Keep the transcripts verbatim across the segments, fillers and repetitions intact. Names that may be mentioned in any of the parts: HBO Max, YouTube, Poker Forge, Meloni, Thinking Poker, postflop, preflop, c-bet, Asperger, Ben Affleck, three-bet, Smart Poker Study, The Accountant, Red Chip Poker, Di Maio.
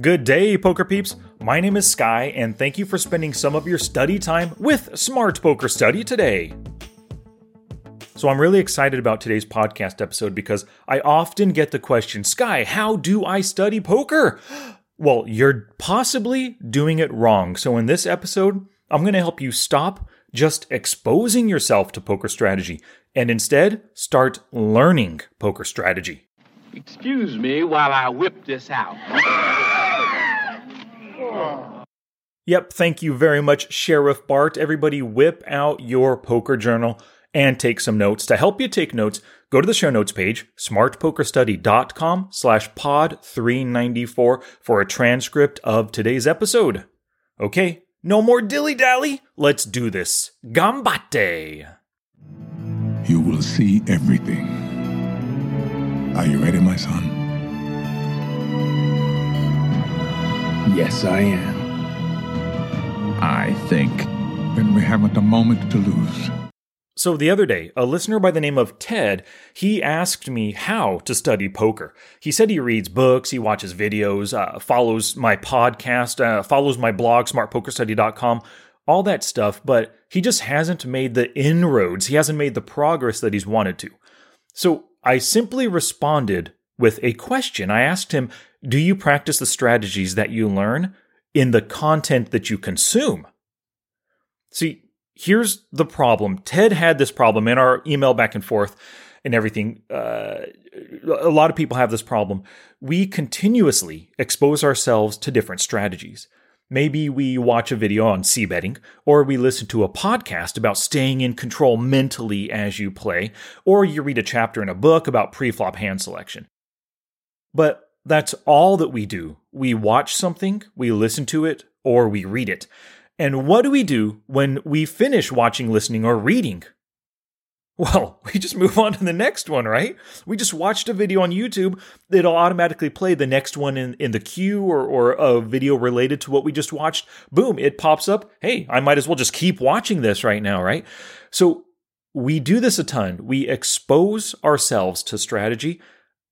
Good day, poker peeps. My name is Sky, and thank you for spending some of your study time with Smart Poker Study today. So I'm really excited about today's podcast episode because I often get the question, Sky, how do I study poker? Well, you're possibly doing it wrong. So in this episode, I'm going to help you stop just exposing yourself to poker strategy and instead start learning poker strategy. Excuse me while I whip this out. Yep, thank you very much, Sheriff Bart. Everybody whip out your poker journal and take some notes. To help you take notes, go to the show notes page, smartpokerstudy.com slash pod 394 for a transcript of today's episode. Okay, no more dilly-dally. Let's do this. Gambate! You will see everything. Are you ready, my son? Yes, I am. I think. Then we haven't a moment to lose. So the other day, a listener by the name of Ted, he asked me how to study poker. He said he reads books, he watches videos, uh, follows my podcast, uh, follows my blog, smart poker study dot com, all that stuff, but he just hasn't made the inroads. He hasn't made the progress that he's wanted to. So I simply responded with a question. I asked him, do you practice the strategies that you learn in the content that you consume? See, here's the problem. Ted had this problem in our email back and forth and everything. Uh, a lot of people have this problem. We continuously expose ourselves to different strategies. Maybe we watch a video on c-betting, or we listen to a podcast about staying in control mentally as you play, or you read a chapter in a book about preflop hand selection. But that's all that we do. We watch something, we listen to it, or we read it. And what do we do when we finish watching, listening, or reading? Well, we just move on to the next one, right? We just watched a video on YouTube. It'll automatically play the next one in, in the queue or, or a video related to what we just watched. Boom, it pops up. Hey, I might as well just keep watching this right now, right? So we do this a ton. We expose ourselves to strategy,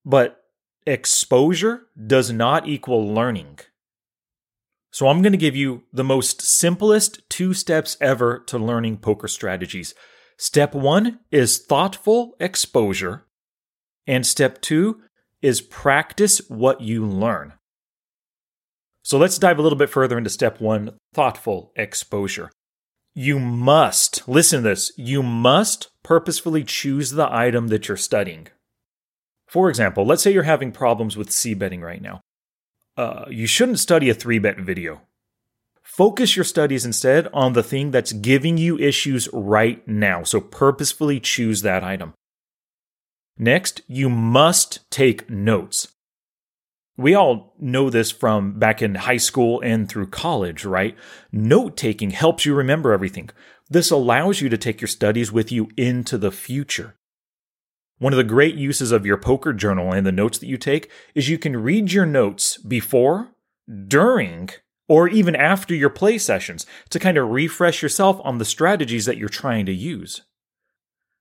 but exposure does not equal learning. So I'm going to give you the most simplest two steps ever to learning poker strategies. Step one is thoughtful exposure, and step two is practice what you learn. So let's dive a little bit further into step one, thoughtful exposure. You must, listen to this, you must purposefully choose the item that you're studying. For example, let's say you're having problems with c-betting right now. Uh, you shouldn't study a three-bet video. Focus your studies instead on the thing that's giving you issues right now. So purposefully choose that item. Next, you must take notes. We all know this from back in high school and through college, right? Note-taking helps you remember everything. This allows you to take your studies with you into the future. One of the great uses of your poker journal and the notes that you take is you can read your notes before, during, or even after your play sessions to kind of refresh yourself on the strategies that you're trying to use.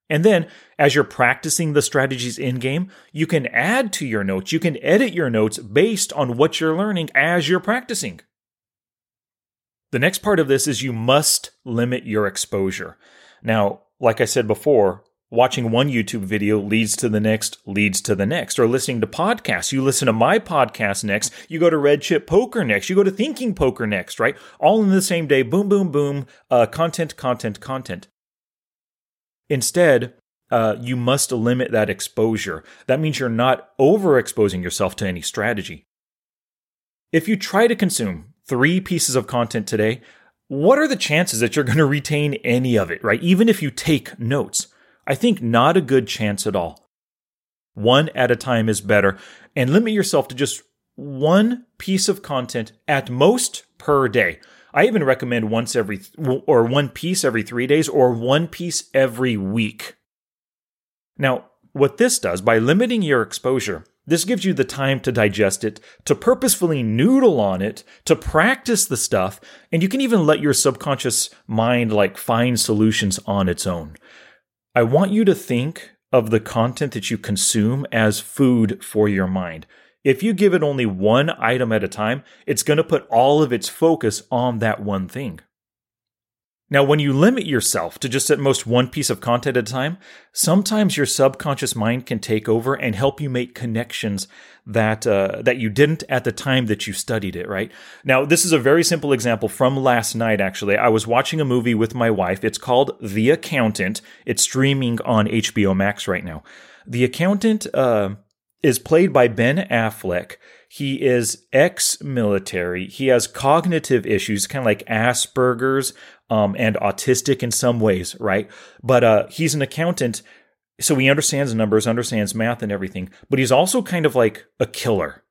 And then, as you're practicing the strategies in-game, you can add to your notes, you can edit your notes based on what you're learning as you're practicing. The next part of this is you must limit your exposure. Now, like I said before, watching one YouTube video leads to the next, leads to the next. Or listening to podcasts. You listen to my podcast next. You go to Red Chip Poker next. You go to Thinking Poker next, right? All in the same day. Boom, boom, boom. Uh, content, content, content. Instead, uh, you must limit that exposure. That means you're not overexposing yourself to any strategy. If you try to consume three pieces of content today, what are the chances that you're going to retain any of it, right? Even if you take notes. I think not a good chance at all. One at a time is better, and limit yourself to just one piece of content at most per day. I even recommend once every, th- or one piece every three days, or one piece every week. Now, what this does, by limiting your exposure, this gives you the time to digest it, to purposefully noodle on it, to practice the stuff, and you can even let your subconscious mind like find solutions on its own. I want you to think of the content that you consume as food for your mind. If you give it only one item at a time, it's going to put all of its focus on that one thing. Now, when you limit yourself to just at most one piece of content at a time, sometimes your subconscious mind can take over and help you make connections that uh, that you didn't at the time that you studied it, right? Now, this is a very simple example from last night, actually. I was watching a movie with my wife. It's called The Accountant. It's streaming on H B O Max right now. The Accountant uh, is played by Ben Affleck. He is ex-military. He has cognitive issues, kind of like Asperger's, um, and autistic in some ways, right? But uh, he's an accountant, so he understands numbers, understands math and everything. But he's also kind of like a killer.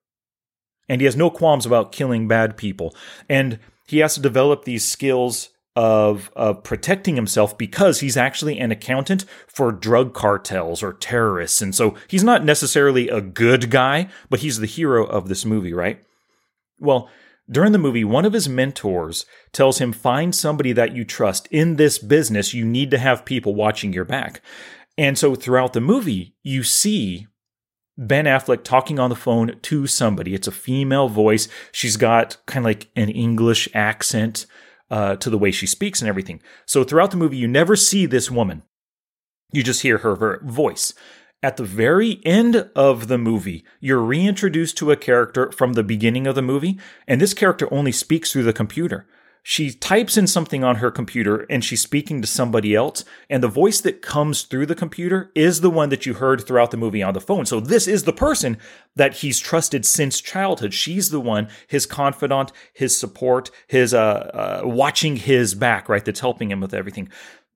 And he has no qualms about killing bad people. And he has to develop these skills of, of protecting himself because he's actually an accountant for drug cartels or terrorists. And so he's not necessarily a good guy, but he's the hero of this movie, right? Well, during the movie, one of his mentors tells him, find somebody that you trust. In this business, you need to have people watching your back. And so throughout the movie, you see Ben Affleck talking on the phone to somebody. It's a female voice. She's got kind of like an English accent uh, to the way she speaks and everything. So throughout the movie, you never see this woman. You just hear her, her voice. At the very end of the movie, you're reintroduced to a character from the beginning of the movie, and this character only speaks through the computer. She types in something on her computer, and she's speaking to somebody else, and the voice that comes through the computer is the one that you heard throughout the movie on the phone. So this is the person that he's trusted since childhood. She's the one, his confidant, his support, his uh, uh, watching his back, right, that's helping him with everything.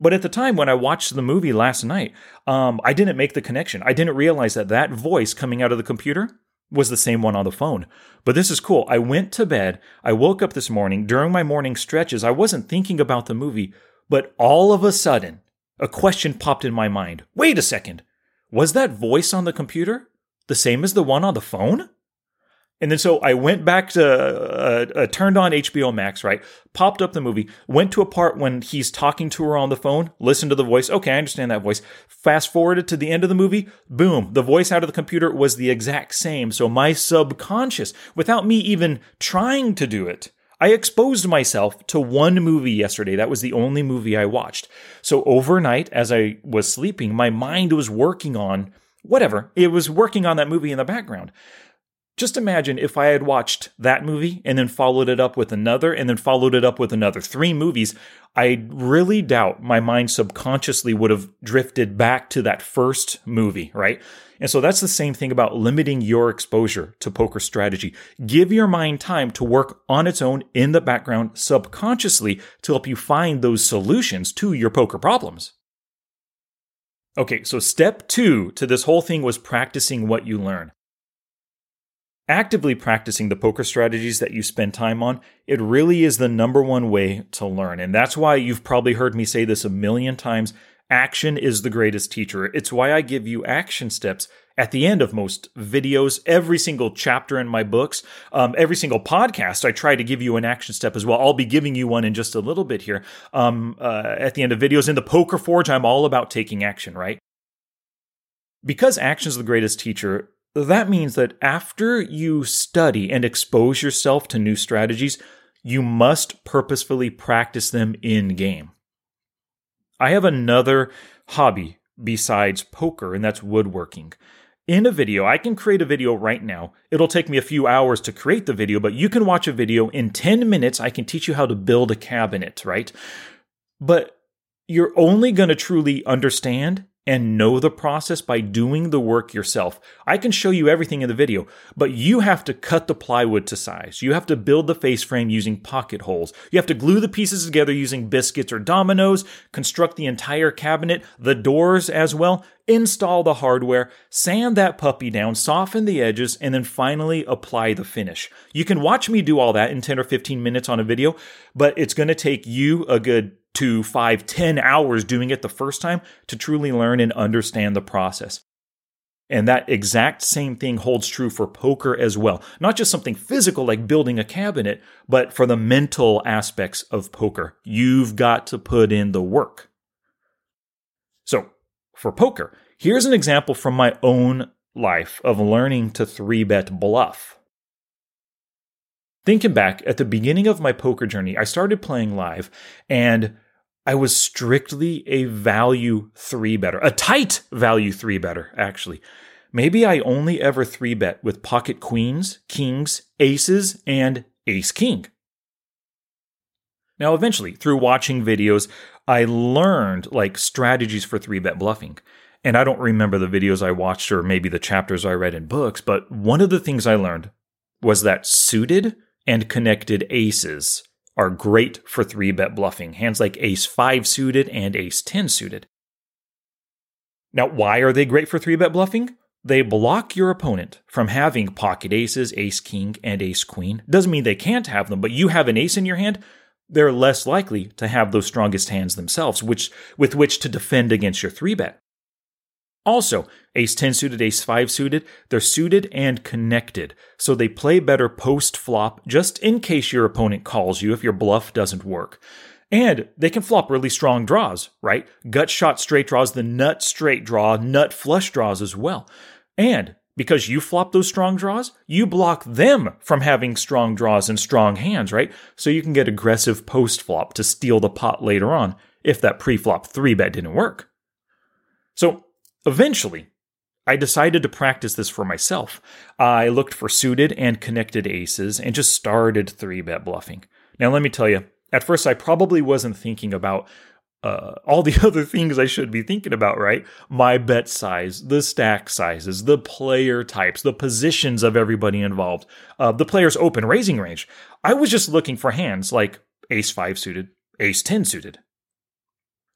But at the time when I watched the movie last night, um, I didn't make the connection. I didn't realize that that voice coming out of the computer was the same one on the phone. But this is cool. I went to bed. I woke up this morning. During my morning stretches, I wasn't thinking about the movie. But all of a sudden, a question popped in my mind. Wait a second. Was that voice on the computer the same as the one on the phone? And then so I went back to, uh, uh, turned on H B O Max, right? Popped up the movie, went to a part when he's talking to her on the phone, listened to the voice. Okay, I understand that voice. Fast forwarded to the end of the movie. Boom. The voice out of the computer was the exact same. So my subconscious, without me even trying to do it, I exposed myself to one movie yesterday. That was the only movie I watched. So overnight, as I was sleeping, my mind was working on whatever. It was working on that movie in the background. Just imagine if I had watched that movie and then followed it up with another and then followed it up with another. Three movies. I really doubt my mind subconsciously would have drifted back to that first movie, right? And so that's the same thing about limiting your exposure to poker strategy. Give your mind time to work on its own in the background subconsciously to help you find those solutions to your poker problems. Okay, so step two to this whole thing was practicing what you learn. Actively practicing the poker strategies that you spend time on, it really is the number one way to learn. And that's why you've probably heard me say this a million times. Action is the greatest teacher. It's why I give you action steps at the end of most videos, every single chapter in my books, um, every single podcast. I try to give you an action step as well. I'll be giving you one in just a little bit here. Um, uh, at the end of videos in the Poker Forge, I'm all about taking action, right? Because action is the greatest teacher, that means that after you study and expose yourself to new strategies, you must purposefully practice them in-game. I have another hobby besides poker, and that's woodworking. In a video, I can create a video right now. It'll take me a few hours to create the video, but you can watch a video in ten minutes. I can teach you how to build a cabinet, right? But you're only going to truly understand and know the process by doing the work yourself. I can show you everything in the video, but you have to cut the plywood to size. You have to build the face frame using pocket holes. You have to glue the pieces together using biscuits or dominoes, construct the entire cabinet, the doors as well, install the hardware, sand that puppy down, soften the edges, and then finally apply the finish. You can watch me do all that in ten or fifteen minutes on a video, but it's going to take you a good to five, ten hours doing it the first time to truly learn and understand the process. And that exact same thing holds true for poker as well. Not just something physical like building a cabinet, but for the mental aspects of poker. You've got to put in the work. So, for poker, here's an example from my own life of learning to three-bet bluff. Thinking back, at the beginning of my poker journey, I started playing live, and I was strictly a value three-better, a tight value three-better, actually. Maybe I only ever three-bet with pocket queens, kings, aces, and ace-king. Now, eventually, through watching videos, I learned, like, strategies for three-bet bluffing. And I don't remember the videos I watched or maybe the chapters I read in books, but one of the things I learned was that suited and connected aces are great for three-bet bluffing. Hands like ace five suited and ace ten suited. Now, why are they great for three-bet bluffing? They block your opponent from having pocket aces, ace-king, and ace-queen. Doesn't mean they can't have them, but you have an ace in your hand, they're less likely to have those strongest hands themselves, which with which to defend against your three-bet. Also, ace ten suited, ace five suited, they're suited and connected, so they play better post-flop just in case your opponent calls you if your bluff doesn't work. And they can flop really strong draws, right? Gut shot straight draws, the nut straight draw, nut flush draws as well. And because you flop those strong draws, you block them from having strong draws and strong hands, right? So you can get aggressive post-flop to steal the pot later on if that pre-flop three-bet didn't work. So eventually, I decided to practice this for myself. I looked for suited and connected aces and just started three-bet bluffing. Now let me tell you, at first, I probably wasn't thinking about uh, all the other things I should be thinking about, right? My bet size, the stack sizes, the player types, the positions of everybody involved, uh, the player's open raising range. I was just looking for hands like ace five suited, ace ten suited.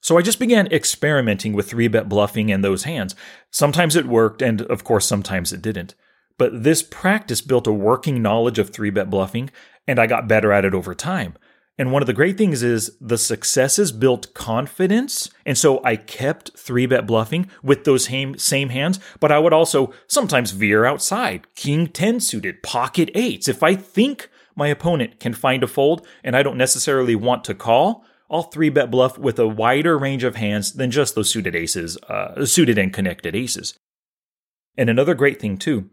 So I just began experimenting with three-bet bluffing and those hands. Sometimes it worked, and of course, sometimes it didn't. But this practice built a working knowledge of three-bet bluffing, and I got better at it over time. And one of the great things is the successes built confidence. And so I kept three-bet bluffing with those same hands, but I would also sometimes veer outside. King ten suited, pocket eights. If I think my opponent can find a fold and I don't necessarily want to call, I'll three-bet bluff with a wider range of hands than just those suited aces, uh, suited and connected aces. And another great thing too,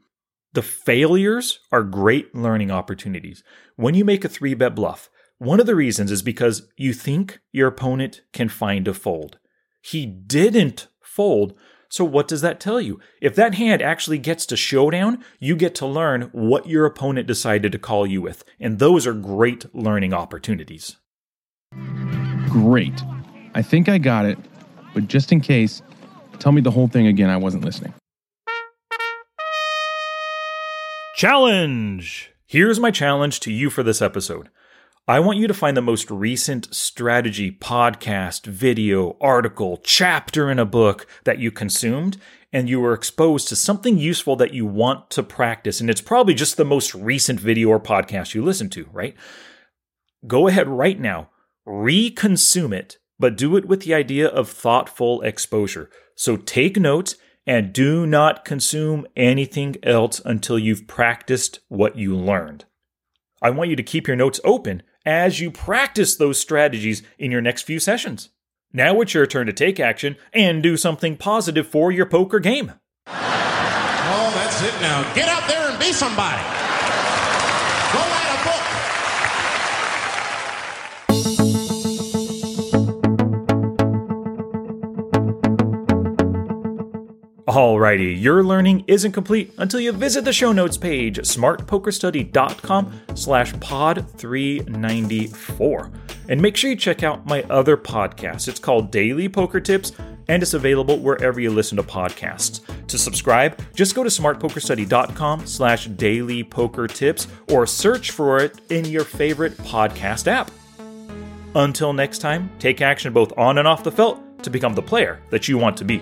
the failures are great learning opportunities. When you make a three-bet bluff, one of the reasons is because you think your opponent can find a fold. He didn't fold, so what does that tell you? If that hand actually gets to showdown, you get to learn what your opponent decided to call you with, and those are great learning opportunities. Great. I think I got it, but just in case, tell me the whole thing again. I wasn't listening. Challenge! Here's my challenge to you for this episode. I want you to find the most recent strategy, podcast, video, article, chapter in a book that you consumed and you were exposed to something useful that you want to practice. And it's probably just the most recent video or podcast you listened to, right? Go ahead right now, reconsume it, but do it with the idea of thoughtful exposure. So take notes and do not consume anything else until you've practiced what you learned. I want you to keep your notes open as you practice those strategies in your next few sessions. Now it's your turn to take action and do something positive for your poker game. Oh, that's it now. Get out there and be somebody. Go write a book. Alrighty, your learning isn't complete until you visit the show notes page, smartpokerstudy.com slash pod 394. And make sure you check out my other podcast. It's called Daily Poker Tips, and it's available wherever you listen to podcasts. To subscribe, just go to smartpokerstudy.com slash daily poker tips or search for it in your favorite podcast app. Until next time, take action both on and off the felt to become the player that you want to be.